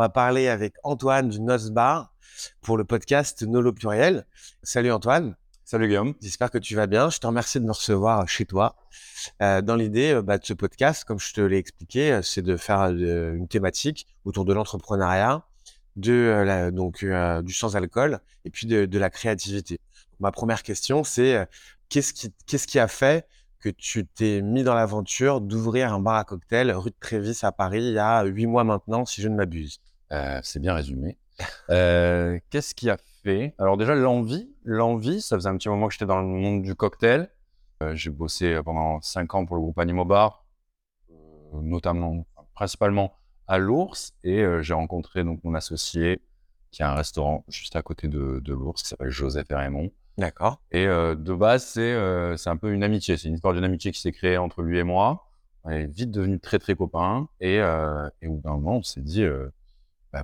va parler avec Antoine du Nost Bar pour le podcast Nolo Pluriel. Salut Antoine. Salut Guillaume. J'espère que tu vas bien. Je te remercie de me recevoir chez toi. Dans l'idée de ce podcast, comme je te l'ai expliqué, c'est de faire une thématique autour de l'entrepreneuriat, du sans-alcool et puis de la créativité. Ma première question, c'est qu'est-ce qui a fait que tu t'es mis dans l'aventure d'ouvrir un bar à cocktail rue de Trévis à Paris il y a 8 mois maintenant, si je ne m'abuse. C'est bien résumé. Qu'est-ce qui a fait ? Alors déjà, l'envie, ça faisait un petit moment que j'étais dans le monde du cocktail. J'ai bossé pendant 5 ans pour le groupe Anima Bar, principalement à l'Ours. Et j'ai rencontré donc mon associé qui a un restaurant juste à côté de l'Ours qui s'appelle Joseph Raymond. D'accord. Et de base, c'est un peu une amitié. C'est une histoire d'une amitié qui s'est créée entre lui et moi. On est vite devenus très, très copains. Et au bout d'un moment, on s'est dit,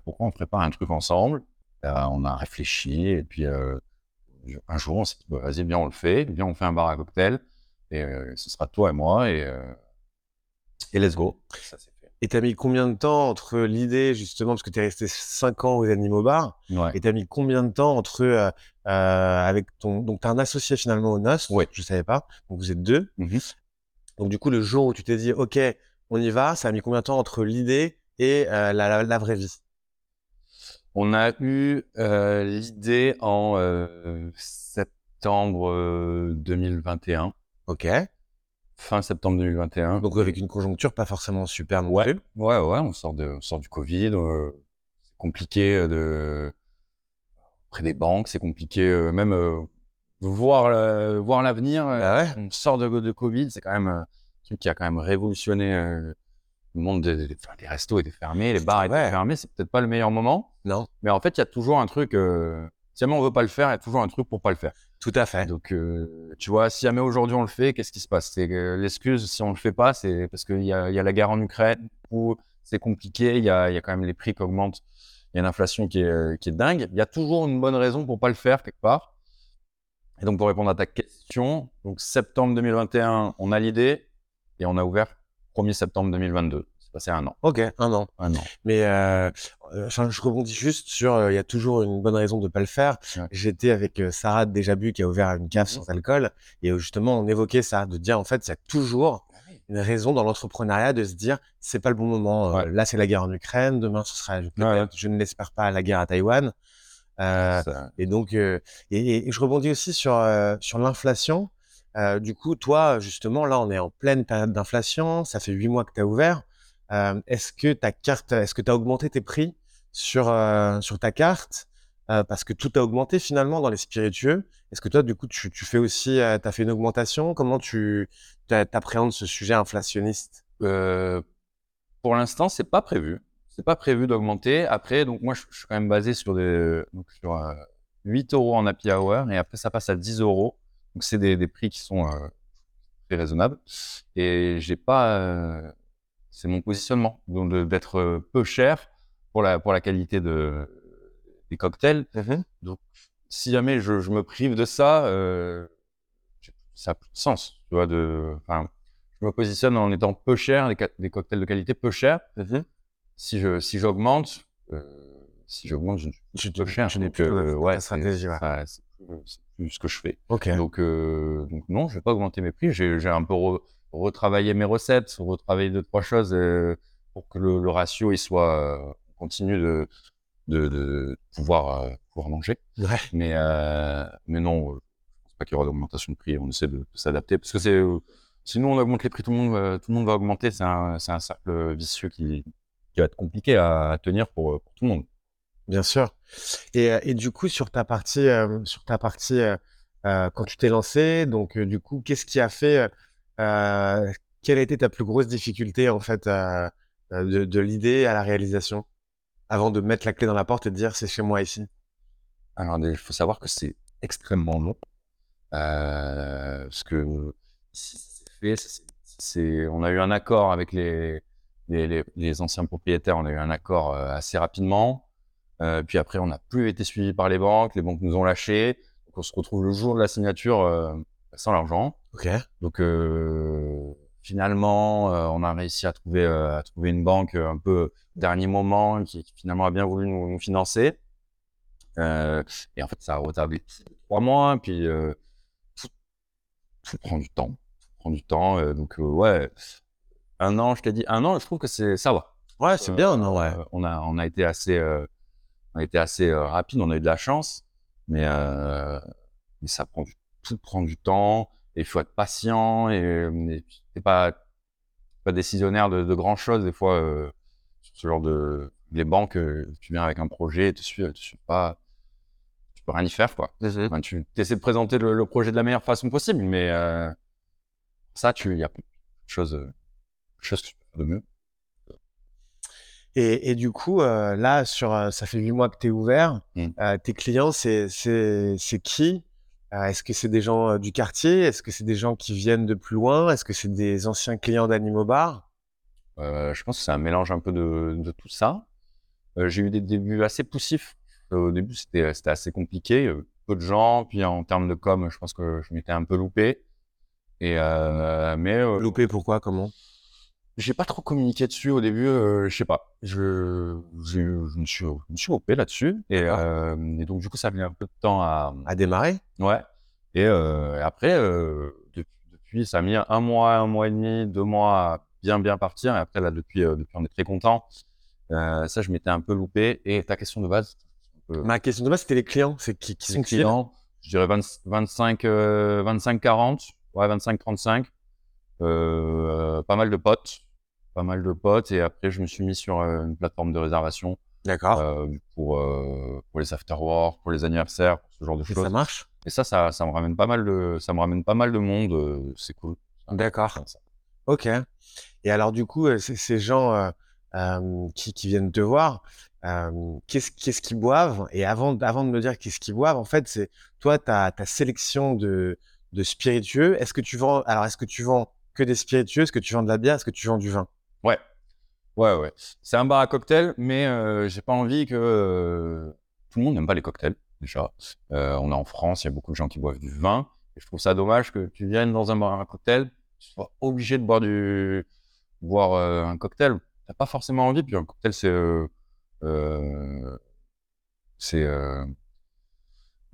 pourquoi on ne ferait pas un truc ensemble ? On a réfléchi. Et puis, un jour, on s'est dit, vas-y, bien, on le fait. Bien, on fait un bar à cocktail. Et ce sera toi et moi. Et let's go. Ça, c'est... Et t'as mis combien de temps entre l'idée, justement, parce que t'es resté 5 ans aux Animaux Bar, ouais. Et t'as mis combien de temps entre avec ton... Donc, t'as un associé, finalement, au Nost, ouais. Je ne savais pas, donc vous êtes 2. Mm-hmm. Donc, du coup, le jour où tu t'es dit, OK, on y va, ça a mis combien de temps entre l'idée et la vraie vie ? On a eu l'idée en septembre 2021. OK. Fin septembre 2021. Donc avec une conjoncture pas forcément super non plus. Ouais, on sort du Covid, c'est compliqué auprès des banques, c'est compliqué même voir l'avenir. Ah ouais. On sort de Covid, c'est quand même un truc qui a quand même révolutionné le monde des restos étaient fermés, les bars étaient fermés, c'est peut-être pas le meilleur moment. Non. Mais en fait, il y a toujours un truc, si jamais on veut pas le faire, il y a toujours un truc pour pas le faire. Tout à fait. Donc, tu vois, si jamais aujourd'hui on le fait, qu'est-ce qui se passe ? C'est l'excuse, si on ne le fait pas, c'est parce qu'il y a la guerre en Ukraine où c'est compliqué, il y a quand même les prix qui augmentent, il y a une inflation qui est dingue. Il y a toujours une bonne raison pour ne pas le faire quelque part. Et donc, pour répondre à ta question, donc septembre 2021, on a l'idée et on a ouvert 1er septembre 2022. C'est un an. Ok, un an. Mais je rebondis juste sur il y a toujours une bonne raison de ne pas le faire. Ouais. J'étais avec Sarah Djabou qui a ouvert une cave sans alcool et justement on évoquait ça, de dire en fait il y a toujours une raison dans l'entrepreneuriat de se dire c'est pas le bon moment. Ouais. Là c'est la guerre en Ukraine, demain ce sera je ne l'espère pas la guerre à Taïwan. Et donc et je rebondis aussi sur l'inflation. Du coup toi justement là on est en pleine période d'inflation, ça fait 8 mois que tu as ouvert. Est-ce que tu as augmenté tes prix sur ta carte parce que tout a augmenté finalement dans les spiritueux. Est-ce que toi, du coup, tu fais aussi, t'as fait une augmentation ? Comment tu t'appréhendes ce sujet inflationniste ? Pour l'instant, c'est pas prévu. C'est pas prévu d'augmenter. Après, donc moi, je suis quand même basé sur 8 € en happy hour et après ça passe à 10 €. Donc c'est des prix qui sont très raisonnables et j'ai pas. C'est mon positionnement, donc d'être peu cher pour la qualité des cocktails. Mmh. Donc, si jamais je me prive de ça, ça n'a plus de sens. Tu vois, je me positionne en étant peu cher, des cocktails de qualité peu chers. Mmh. Si j'augmente, je ne suis plus cher. Je n'ai plus la stratégie. C'est plus ce que je fais. Okay. Donc non, je ne vais pas augmenter mes prix. J'ai un peu... retravailler mes recettes, retravailler 2-3 choses pour que le ratio il soit continue de pouvoir manger. Ouais. Mais non, je pense pas qu'il y aura d'augmentation de prix. On essaie de s'adapter parce que c'est sinon on augmente les prix, tout le monde va augmenter. C'est un cercle vicieux qui va être compliqué à tenir pour tout le monde. Bien sûr. Et du coup sur ta partie quand tu t'es lancé, donc du coup qu'est-ce qui a fait quelle a été ta plus grosse difficulté en fait de l'idée à la réalisation avant de mettre la clé dans la porte et de dire c'est chez moi ici? Alors il faut savoir que c'est extrêmement long parce que on a eu un accord avec les anciens propriétaires, on a eu un accord assez rapidement puis après on n'a plus été suivi par les banques nous ont lâchés, donc on se retrouve le jour de la signature sans l'argent. Okay. Donc Finalement, on a réussi à trouver une banque un peu dernier moment qui finalement a bien voulu nous financer. Et en fait, ça a retardé 3 mois. Et puis, tout prend du temps. Donc, ouais, 1 an, je t'ai dit, 1 an, je trouve que ça va. Ouais, c'est bien, non, ouais. On a été assez rapide, on a eu de la chance. Mais ça prend du temps. Et il faut être patient. Et t'es pas décisionnaire de grand chose. Des fois, ce genre de... Les banques, tu viens avec un projet, tu ne suis pas... Tu peux rien y faire, quoi. Mm-hmm. Enfin, tu essaies de présenter le projet de la meilleure façon possible, mais ça, il y a chose que tu peux faire de mieux. Et du coup, là, ça fait 8 mois que tu es ouvert. Mm. Tes clients, c'est qui ? Est-ce que c'est des gens du quartier ? Est-ce que c'est des gens qui viennent de plus loin ? Est-ce que c'est des anciens clients d'Anima Bar ? Je pense que c'est un mélange un peu de tout ça. J'ai eu des débuts assez poussifs. Au début, c'était assez compliqué. Peu de gens. Puis en termes de com, je pense que je m'étais un peu loupé. Loupé pourquoi ? Comment ? J'ai pas trop communiqué dessus au début. Je sais pas. Je me suis OP là-dessus. Et donc, du coup, ça a mis un peu de temps à démarrer. Ouais. Et après, depuis, ça a mis 1 mois, 1 mois et demi, 2 mois à bien partir. Et après, là, depuis on est très content. Ça, je m'étais un peu loupé. Et ta question de base Ma question de base, c'était les clients. C'est qui sont les clients ? Je dirais 25-40. Ouais, 25-35. Pas mal de potes. Et après, je me suis mis sur une plateforme de réservation. D'accord. Pour les after-work, pour les anniversaires, pour ce genre de choses. Ça marche ? Et ça me ramène pas mal de monde. C'est cool. D'accord. Ok. Et alors, du coup, ces gens qui viennent te voir, qu'est-ce qu'ils boivent ? Et avant de me dire qu'est-ce qu'ils boivent, en fait, c'est toi, ta sélection de spiritueux. Est-ce que tu vends que des spiritueux ? Est-ce que tu vends de la bière ? Est-ce que tu vends du vin ? Ouais. C'est un bar à cocktail, mais j'ai pas envie que... Tout le monde n'aime pas les cocktails, déjà. On est en France, il y a beaucoup de gens qui boivent du vin. Et je trouve ça dommage que tu viennes dans un bar à cocktail, tu sois obligé de boire un cocktail. T'as pas forcément envie. Puis un cocktail, il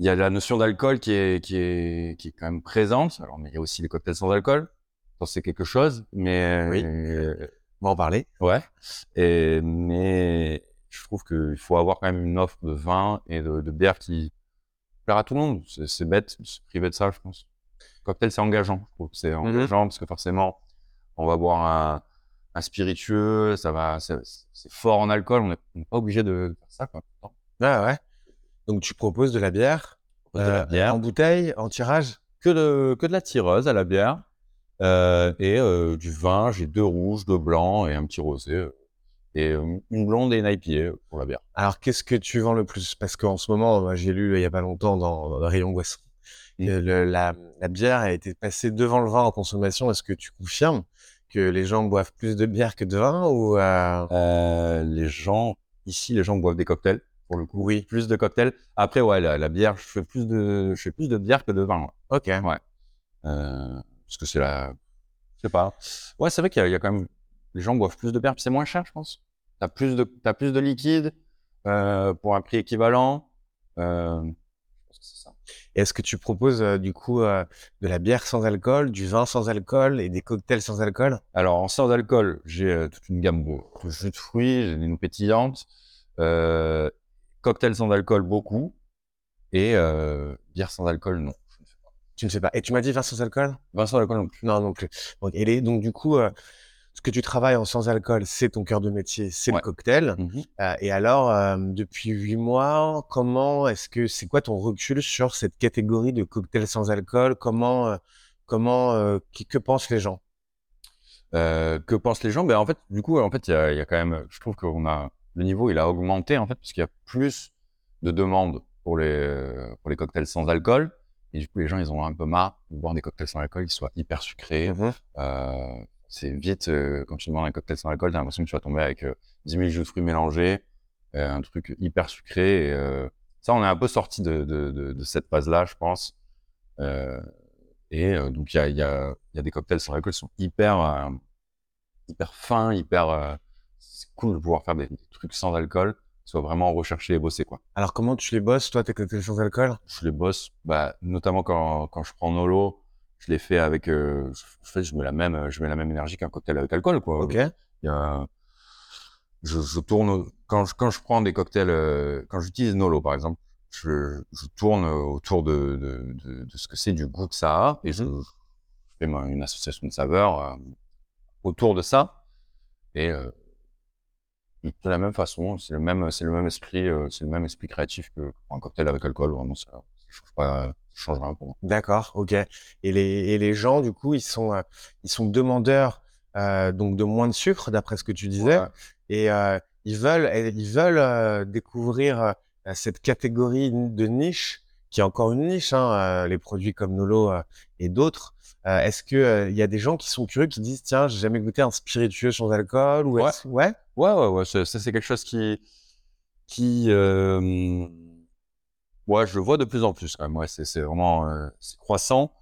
y a la notion d'alcool qui est quand même présente. Alors, mais il y a aussi les cocktails sans alcool. C'est quelque chose, mais oui. On va en parler. Ouais. Mais je trouve qu'il faut avoir quand même une offre de vin et de bière qui plaira à tout le monde. C'est bête de se priver de ça, je pense. Cocktail, c'est engageant. Je trouve que c'est engageant parce que forcément, on va boire un spiritueux, c'est fort en alcool. On n'est pas obligé de faire ça, quoi. Ah ouais. Donc tu proposes de la bière, en bouteille, en tirage, que de la tireuse à la bière. Et du vin, j'ai 2 rouges, 2 blancs et un petit rosé. Et une blonde et une IPA pour la bière. Alors, qu'est-ce que tu vends le plus ? Parce qu'en ce moment, moi, j'ai lu il n'y a pas longtemps dans Rayon Boisson, la bière a été passée devant le vin en consommation. Est-ce que tu confirmes que les gens boivent plus de bière que de vin ou les gens boivent des cocktails, pour le coup. Oui. Plus de cocktails. Après, ouais, la bière, je fais plus de bière que de vin. Ouais. Ok. Ouais. Parce que c'est la... Je sais pas. Ouais, c'est vrai qu'il y a quand même... Les gens boivent plus de bière, puis c'est moins cher, je pense. T'as plus de liquide pour un prix équivalent. C'est ça. Et est-ce que tu proposes, du coup, de la bière sans alcool, du vin sans alcool et des cocktails sans alcool ? Alors, en sans alcool, j'ai toute une gamme de jus de fruits, j'ai des noix pétillantes. Cocktails sans alcool, beaucoup. Et bière sans alcool, non. Tu ne sais pas. Et tu m'as dit vin sans alcool ? Vin sans alcool non plus. Non, non plus. Donc, du coup, ce que tu travailles en sans alcool, c'est ton cœur de métier, c'est le cocktail. Mm-hmm. Et alors, depuis 8 mois, c'est quoi ton recul sur cette catégorie de cocktail sans alcool ? Que pensent les gens ? Ben, en fait, du coup, il y a quand même, je trouve que le niveau, il a augmenté, en fait, parce qu'il y a plus de demandes pour les cocktails sans alcool. Et du coup, les gens, ils ont un peu marre de boire des cocktails sans alcool qui soient hyper sucrés. Mmh. C'est vite, quand tu demandes un cocktail sans alcool, t'as l'impression que tu vas tomber avec 10 000 jus de fruits mélangés, un truc hyper sucré. Et, ça, on est un peu sorti de cette phase-là, je pense. Euh, Et donc, il y a des cocktails sans alcool qui sont hyper fins, c'est cool de pouvoir faire des trucs sans alcool, soit vraiment recherchés et bossés, quoi. Alors, comment tu les bosses, toi, tes cocktails sans alcool? Je les bosse, notamment quand je prends Nolo, je les fais avec... je mets la même énergie qu'un cocktail avec alcool, quoi. Ok. Je tourne... Quand je prends des cocktails... quand j'utilise Nolo, par exemple, je tourne autour de ce que c'est, du goût que ça a, et je fais une association de saveurs autour de ça, et de la même façon, c'est le même esprit créatif que un cocktail avec alcool, vraiment, ça change pas, ça change rien pour moi. D'accord, ok. Et les gens, du coup, ils sont demandeurs donc de moins de sucre, d'après ce que tu disais, ouais. Et ils veulent découvrir cette catégorie de niche, qui est encore une niche, hein, les produits comme Nolo et d'autres. Est-ce que y a des gens qui sont curieux, qui disent tiens, j'ai jamais goûté un spiritueux sans alcool ou ouais, ça c'est quelque chose qui je le vois de plus en plus quand même. Ouais, c'est vraiment c'est croissant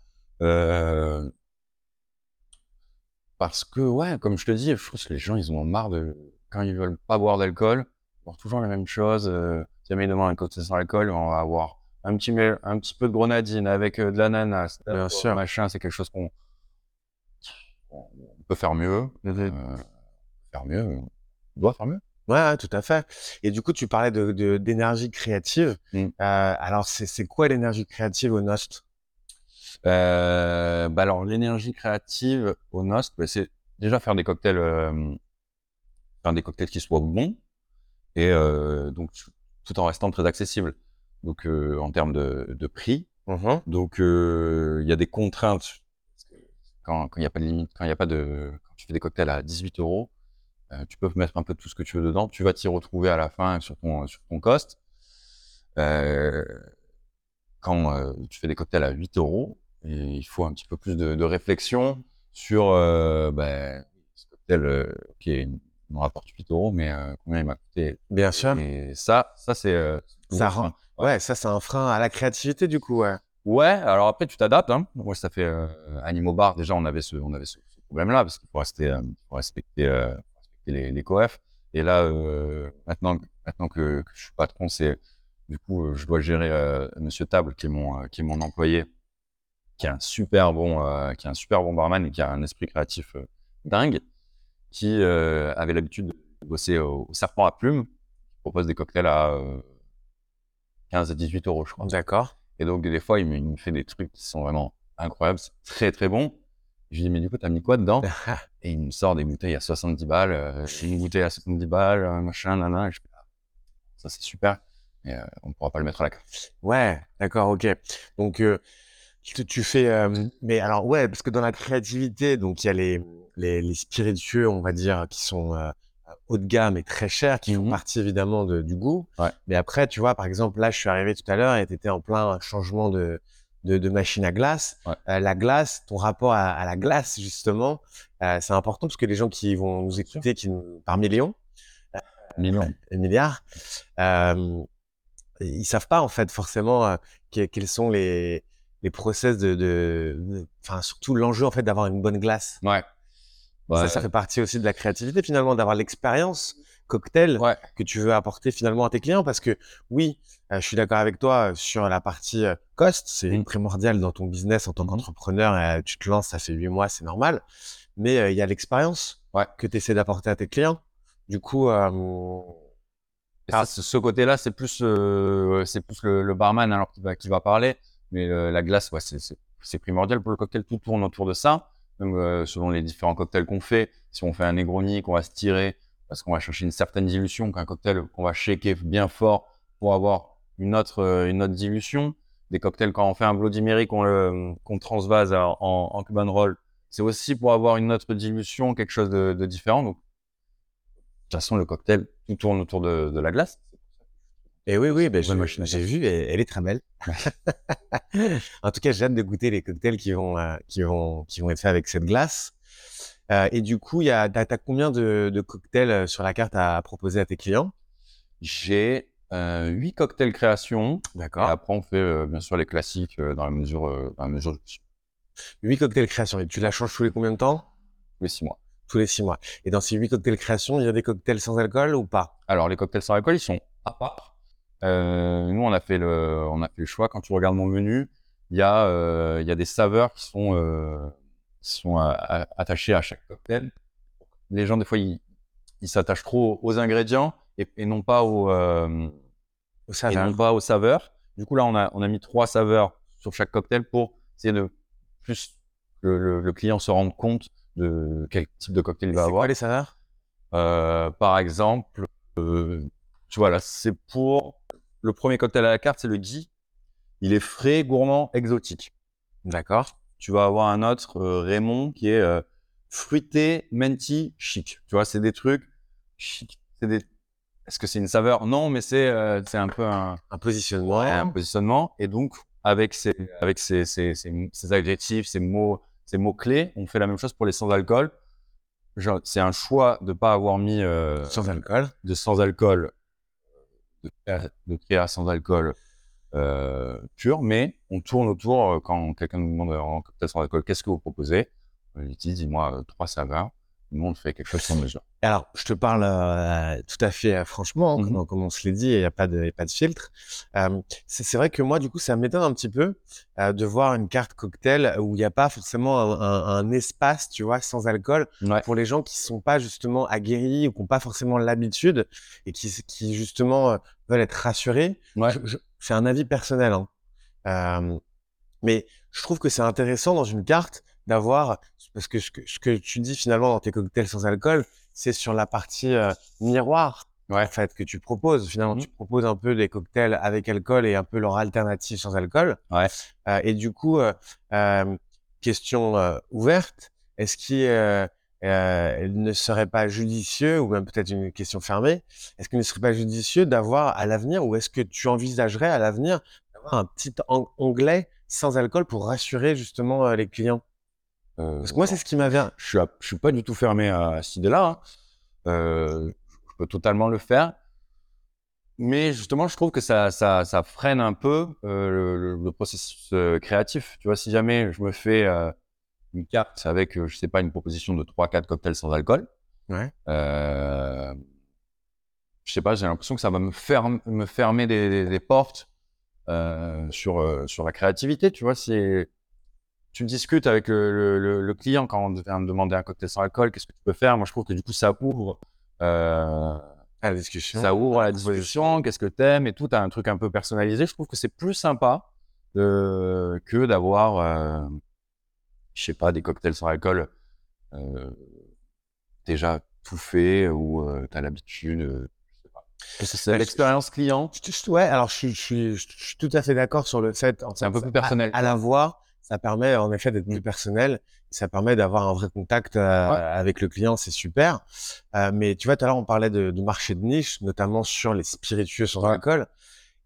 parce que comme je te dis, je trouve que les gens ils ont marre de quand ils veulent pas boire d'alcool, boire toujours la même chose. Si jamais ils demandent un cocktail sans alcool, on va avoir un petit peu de grenadine avec de l'ananas, bien sûr, machin. C'est quelque chose qu'on peut faire mieux. On doit faire mieux. Ouais, tout à fait. Et du coup, tu parlais d'énergie créative. Alors, c'est quoi l'énergie créative au Nost? Alors, l'énergie créative au Nost, c'est déjà faire des cocktails qui soient bons et donc tout en restant très accessible. Donc, en termes de prix. Donc, il y a des contraintes. Quand il n'y a pas de limite, quand tu fais des cocktails à 18 €, tu peux mettre un peu tout ce que tu veux dedans. Tu vas t'y retrouver à la fin sur ton cost. Quand tu fais des cocktails à 8 €, il faut un petit peu plus de réflexion sur ce cocktail qui est on rapporte 8 €, mais combien il m'a coûté. Bien sûr. Et ça c'est. Ça rend. Ouais, ça c'est un frein à la créativité du coup. Ouais, alors après tu t'adaptes. Hein. Moi ça fait Anima Bar déjà, on avait ce problème-là parce qu'il faut respecter les coefs. Et là maintenant que je suis patron, c'est du coup je dois gérer monsieur Table qui est mon employé, qui est un super bon barman et qui a un esprit créatif dingue, qui avait l'habitude de bosser au serpent à plumes, qui propose des cocktails à 15 à 18 €, je crois. D'accord. Et donc, des fois, il me fait des trucs qui sont vraiment incroyables, c'est très, très bon. Je lui dis, mais du coup, t'as mis quoi dedans? Et il me sort des bouteilles à 70 balles, une bouteille à 70 balles, machin, nanana. Et je fais, ça, c'est super, mais on ne pourra pas le mettre à la carte. Ouais, d'accord, ok. Donc, tu fais… mais alors, ouais, parce que dans la créativité, donc, il y a les spiritueux, on va dire, qui sont… haut de gamme et très cher, qui font partie évidemment du goût. Ouais. Mais après, tu vois, par exemple, là, je suis arrivé tout à l'heure et tu étais en plein changement de machine à glace. Ouais. La glace, ton rapport à la glace, justement, c'est important parce que les gens qui vont nous écouter par milliards, ils ne savent pas en fait forcément quels sont les process de surtout l'enjeu en fait d'avoir une bonne glace. Ouais. Ça fait partie aussi de la créativité, finalement, d'avoir l'expérience cocktail que tu veux apporter finalement à tes clients. Parce que oui, je suis d'accord avec toi sur la partie cost, c'est primordial dans ton business en tant qu'entrepreneur. Tu te lances, ça fait 8 mois, c'est normal. Mais il y a l'expérience que tu essaies d'apporter à tes clients. Du coup… ce côté-là, c'est plus le barman alors qui va parler. Mais la glace, c'est primordial pour le cocktail. Tout tourne autour de ça. Même selon les différents cocktails qu'on fait, si on fait un Negroni, qu'on va se tirer parce qu'on va chercher une certaine dilution, qu'un cocktail qu'on va shaker bien fort pour avoir une autre dilution. Des cocktails, quand on fait un Bloody Mary, qu'on transvase en Cuban Roll, c'est aussi pour avoir une autre dilution, quelque chose de différent. Donc, de toute façon, le cocktail, tout tourne autour de la glace. Et oui, j'ai vu, elle est très belle. En tout cas, j'ai hâte de goûter les cocktails qui vont être faits avec cette glace. Et du coup, t'as combien de cocktails sur la carte à proposer à tes clients? J'ai 8 cocktails création. D'accord. Et après, on fait bien sûr les classiques dans la mesure. 8 cocktails créations. Et tu la changes tous les combien de temps? Tous les 6 mois. Tous les 6 mois. Et dans ces 8 cocktails créations, il y a des cocktails sans alcool ou pas? Alors, les cocktails sans alcool, ils sont à part. Nous, on a fait le choix. Quand tu regardes mon menu, il y a des saveurs qui sont attachées à chaque cocktail. Les gens, des fois, ils s'attachent trop aux ingrédients et non pas aux saveurs. Et non pas aux saveurs. Du coup, là, on a mis 3 saveurs sur chaque cocktail pour essayer de plus le client se rendre compte de quel type de cocktail il va avoir. C'est quoi les saveurs? Par exemple, tu vois là, c'est pour le premier cocktail à la carte, c'est le gui. Il est frais, gourmand, exotique. D'accord. Tu vas avoir un autre Raymond qui est fruité, menti, chic. Tu vois, c'est des trucs chic. Est-ce que c'est une saveur? Non, mais c'est un peu un positionnement. Ouais, un positionnement. Et donc avec ces adjectifs, ces mots clés, on fait la même chose pour les sans alcool. C'est un choix de pas avoir mis de créa sans alcool pur, mais on tourne autour quand quelqu'un nous demande en cocktail sans alcool, qu'est-ce que vous proposez? On lui dit, dis-moi 3 saveurs. Nous, on fait quelque chose sans mesure. Alors, je te parle tout à fait franchement, hein, comme on se l'est dit, il n'y a pas de filtre. C'est vrai que moi, du coup, ça m'étonne un petit peu de voir une carte cocktail où il n'y a pas forcément un espace, tu vois, sans alcool, ouais, pour les gens qui ne sont pas justement aguerris ou qui n'ont pas forcément l'habitude et qui justement veulent être rassurés. Ouais. C'est un avis personnel, hein. Mais je trouve que c'est intéressant dans une carte d'avoir, parce que ce que tu dis finalement dans tes cocktails sans alcool, c'est sur la partie miroir, ouais, en fait, que tu proposes. Finalement, tu proposes un peu des cocktails avec alcool et un peu leur alternative sans alcool. Ouais. Et du coup, question ouverte, est-ce qu'il ne serait pas judicieux, ou même peut-être une question fermée, est-ce qu'il ne serait pas judicieux d'avoir à l'avenir, ou est-ce que tu envisagerais à l'avenir d'avoir un petit onglet sans alcool pour rassurer justement les clients? Parce que moi, c'est ce qui m'a vient. Je suis pas du tout fermé à cette idée-là, hein. Je peux totalement le faire. Mais justement, je trouve que ça freine un peu le processus créatif. Tu vois, si jamais je me fais une carte avec, je sais pas, une proposition de 3-4 cocktails sans alcool, ouais, je sais pas, j'ai l'impression que ça va me fermer des portes sur la créativité. Tu vois, c'est... Tu discutes avec le client quand on vient me demander un cocktail sans alcool, qu'est-ce que tu peux faire? Moi, je trouve que du coup, ça ouvre à la discussion. Ça ouvre à la discussion, qu'est-ce que t'aimes et tout. T'as un truc un peu personnalisé. Je trouve que c'est plus sympa que d'avoir, je sais pas, des cocktails sans alcool déjà tout fait ou t'as l'habitude. C'est l'expérience client. Ouais, alors je suis tout à fait d'accord sur le fait. C'est un peu plus personnel. À la voix. Ça permet en effet d'être plus personnel, ça permet d'avoir un vrai contact ouais, avec le client, c'est super. Mais tu vois, tout à l'heure, on parlait de marché de niche, notamment sur les spiritueux sans alcool.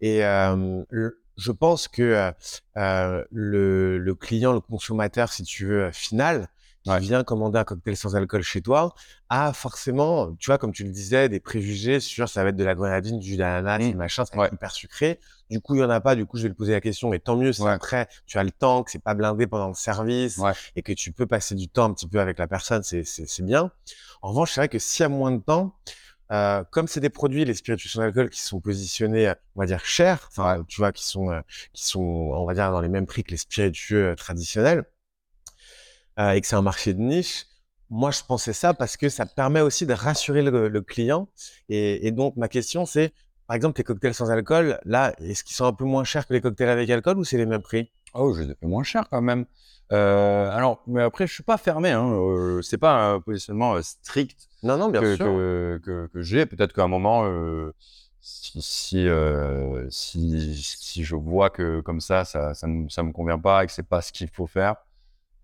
Et je pense que le client, le consommateur, si tu veux, final, qui vient commander un cocktail sans alcool chez toi, a forcément, tu vois, comme tu le disais, des préjugés sur ça va être de la grenadine, du jus d'ananas, du machin, ça va être hyper sucré. Du coup, il n'y en a pas, du coup, je vais lui poser la question, mais tant mieux, c'est après, tu as le temps, que c'est pas blindé pendant le service et que tu peux passer du temps un petit peu avec la personne, c'est bien. En revanche, c'est vrai que s'il y a moins de temps, comme c'est des produits, les spiritueux sans alcool qui sont positionnés, on va dire, chers, enfin, tu vois, qui sont, on va dire, dans les mêmes prix que les spiritueux traditionnels, et que c'est un marché de niche, moi, je pensais ça parce que ça permet aussi de rassurer le client. Et donc, ma question, c'est, par exemple, tes cocktails sans alcool, là, est-ce qu'ils sont un peu moins chers que les cocktails avec alcool ou c'est les mêmes prix? Oh, je les ai fait moins chers quand même. Alors, mais après, je suis pas fermé, hein. C'est pas un positionnement strict. Non, bien sûr. Que j'ai. Peut-être qu'à un moment, si je vois que comme ça me convient pas et que c'est pas ce qu'il faut faire,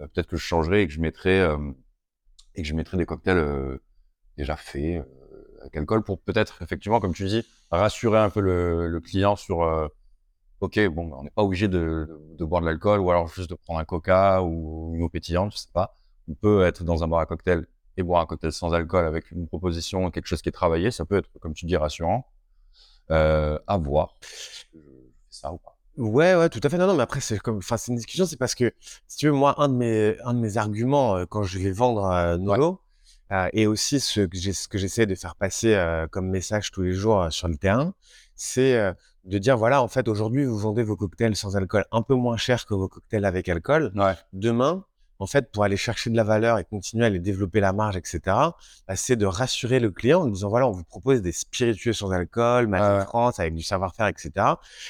peut-être que je changerai et que je mettrai des cocktails déjà faits avec alcool pour peut-être effectivement, comme tu dis, rassurer un peu le client sur ok, bon, on n'est pas obligé de boire de l'alcool ou alors juste de prendre un coca ou une eau pétillante, je sais pas. On peut être dans un bar à cocktail et boire un cocktail sans alcool avec une proposition, quelque chose qui est travaillé. Ça peut être, comme tu dis, rassurant. À voir. Ça ou pas. Ouais, tout à fait. Non, mais après, c'est comme, enfin, c'est une discussion, c'est parce que, si tu veux, moi, un de mes arguments quand je vais vendre Nolo, et aussi ce que j'essaie de faire passer comme message tous les jours sur le terrain, c'est de dire, voilà, en fait, aujourd'hui, vous vendez vos cocktails sans alcool un peu moins cher que vos cocktails avec alcool. Ouais. Demain, en fait, pour aller chercher de la valeur et continuer à aller développer la marge, etc., bah, c'est de rassurer le client en disant, voilà, on vous propose des spiritueux sans alcool, made in France, avec du savoir-faire, etc.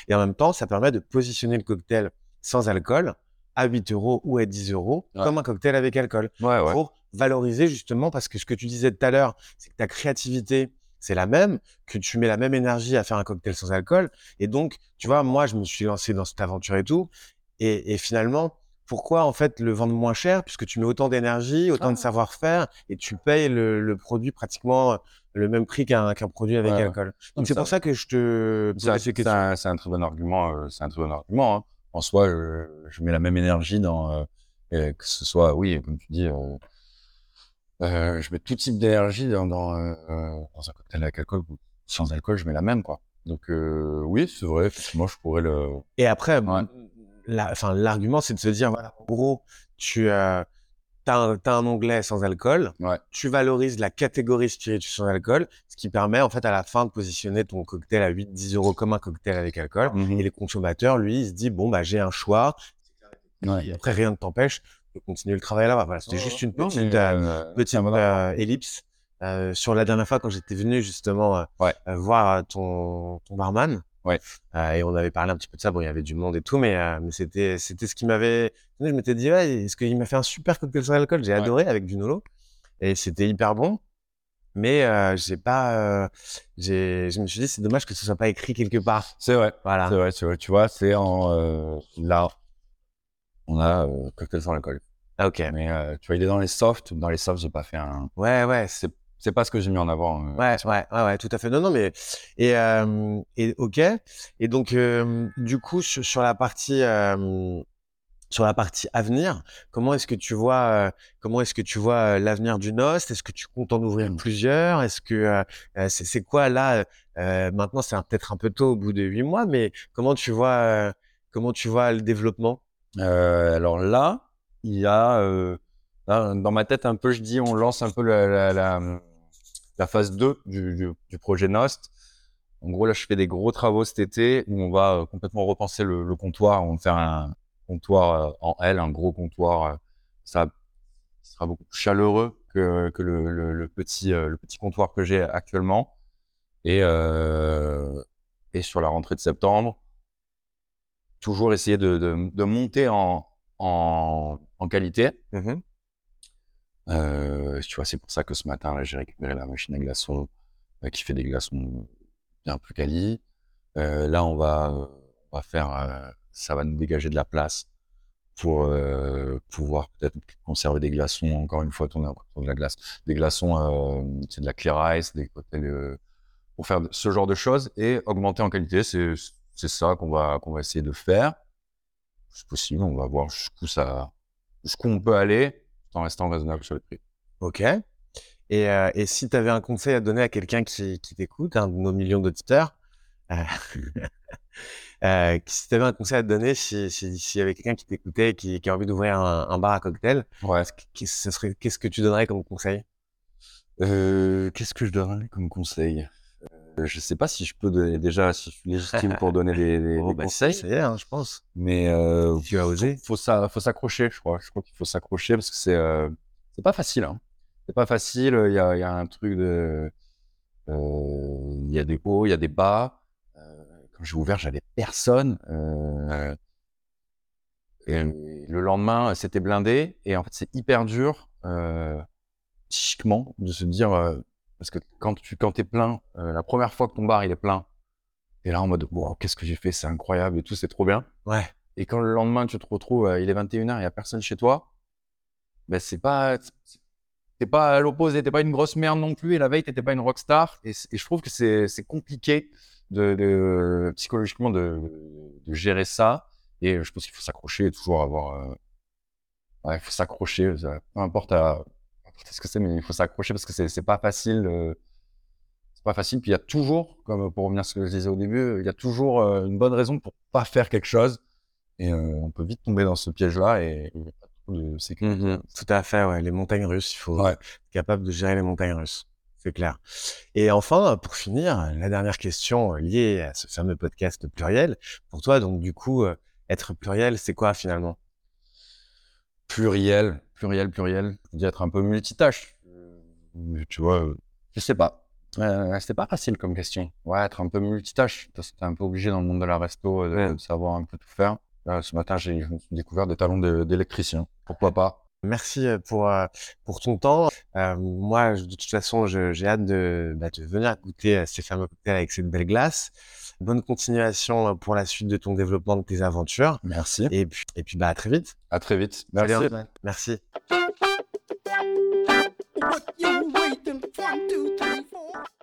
Et en même temps, ça permet de positionner le cocktail sans alcool à 8 € ou à 10 € comme un cocktail avec alcool. Ouais. Pour valoriser justement, parce que ce que tu disais tout à l'heure, c'est que ta créativité, c'est la même, que tu mets la même énergie à faire un cocktail sans alcool. Et donc, tu vois, moi, je me suis lancé dans cette aventure et tout. Et finalement, pourquoi en fait le vendre moins cher, puisque tu mets autant d'énergie, autant de savoir-faire, et tu payes le produit pratiquement le même prix qu'un produit avec alcool. Donc c'est pour ça que je te pose cette question. C'est un très bon argument. Hein. En soi, je mets la même énergie dans que ce soit, oui, comme tu dis, je mets tout type d'énergie dans un cocktail avec alcool. Sans alcool, je mets la même, quoi. Donc oui, c'est vrai. Effectivement, je pourrais le. Et après. Ouais. L'argument, c'est de se dire, voilà, en gros, t'as un onglet sans alcool, tu valorises la catégorie spiritueux sans alcool, ce qui permet, en fait, à la fin de positionner ton cocktail à 8-10 € comme un cocktail avec alcool. Et le consommateur, lui, il se dit, bon, bah, j'ai un choix. Et après, rien ne t'empêche de continuer le travail là-bas. Voilà, c'était juste une petite ellipse. Sur la dernière fois, quand j'étais venu, justement, voir ton barman, et on avait parlé un petit peu de ça. Bon, il y avait du monde et tout, mais c'était ce qui m'avait. Je m'étais dit, est-ce qu'il m'a fait un super cocktail sans alcool. J'ai adoré avec du Nolo et c'était hyper bon. Mais j'ai pas. Je me suis dit, c'est dommage que ce soit pas écrit quelque part. C'est vrai. Voilà. C'est vrai. Tu vois, c'est en là. On a cocktail sans alcool. Ah, ok. Mais tu vois, il est dans les softs. Dans les softs, j'ai pas fait un. Ouais. C'est pas ce que j'ai mis en avant. Ouais, tout à fait. Non, mais et ok. Et donc du coup sur la partie avenir, comment est-ce que tu vois l'avenir du Nost? Est-ce que tu comptes en ouvrir plusieurs? Est-ce que c'est quoi là maintenant? C'est peut-être un peu tôt au bout de 8 mois, mais comment tu vois le développement? Alors là, il y a dans ma tête un peu, je dis, on lance un peu la phase 2 du projet Nost. En gros, là, je fais des gros travaux cet été où on va complètement repenser le comptoir. On va faire un comptoir en L, un gros comptoir. Ça sera beaucoup plus chaleureux que le petit comptoir que j'ai actuellement. Et sur la rentrée de septembre, toujours essayer de monter en qualité. Tu vois, c'est pour ça que ce matin, là, j'ai récupéré la machine à glaçons qui fait des glaçons bien plus quali. Là, on va faire, ça va nous dégager de la place pour pouvoir peut-être conserver des glaçons. Encore une fois, tourner autour de la glace. Des glaçons, c'est de la clear ice, des cocktails pour faire ce genre de choses et augmenter en qualité. C'est ça qu'on va essayer de faire. C'est possible. On va voir jusqu'où on peut aller, en restant raisonnable sur le prix. Ok. Et si tu avais un conseil à donner à quelqu'un qui t'écoute, un de nos millions d'auditeurs, si tu avais un conseil à donner, s'il y avait quelqu'un qui t'écoutait et qui a envie d'ouvrir un bar à cocktail, qu'est-ce que tu donnerais comme conseil? Qu'est-ce que je donnerais comme conseil? Je ne sais pas si je peux donner, déjà, si je suis légitime pour donner des conseils. C'est vrai, je pense. Mais tu as osé. Faut s'accrocher, je crois. Je crois qu'il faut s'accrocher parce que c'est pas facile. Hein. C'est pas facile. Il y a un truc de. Il y a des hauts, il y a des bas. Quand j'ai ouvert, j'avais personne. Et le lendemain, c'était blindé. Et en fait, c'est hyper dur, psychiquement, de se dire. Parce que quand t'es plein, la première fois que ton bar il est plein, t'es là en mode wow, qu'est-ce que j'ai fait, c'est incroyable et tout, c'est trop bien. Ouais. Et quand le lendemain tu te retrouves, il est 21h, il y a personne chez toi, ben t'es pas à l'opposé, t'es pas une grosse merde non plus. Et la veille t'étais pas une rockstar. Et je trouve que c'est compliqué de psychologiquement de gérer ça. Et je pense qu'il faut s'accrocher et toujours avoir. Il faut s'accrocher, peu importe à. Qu'est-ce que c'est, mais il faut s'accrocher parce que c'est pas facile. pas facile. Puis il y a toujours, comme pour revenir à ce que je disais au début, il y a toujours une bonne raison pour pas faire quelque chose. Et on peut vite tomber dans ce piège-là et il n'y a pas trop de sécurité. Mmh, tout à fait, ouais. Les montagnes russes, il faut être capable de gérer les montagnes russes. C'est clair. Et enfin, pour finir, la dernière question liée à ce fameux podcast pluriel. Pour toi, donc, du coup, être pluriel, c'est quoi finalement ? Pluriel. Je dis être un peu multitâche. Mais tu vois, je sais pas. C'était pas facile comme question. Ouais, être un peu multitâche. C'était un peu obligé dans le monde de la resto de savoir un peu tout faire. Ce matin, je me suis découvert des talons d'électricien. Pourquoi pas ? Merci pour ton temps. Moi, de toute façon, j'ai hâte de venir goûter ces fameux cocktails avec cette belle glace. Bonne continuation pour la suite de ton développement, de tes aventures. Merci. Et puis à très vite. À très vite. Merci. Salut, merci. What you waiting for? 1, 2, 3, 4.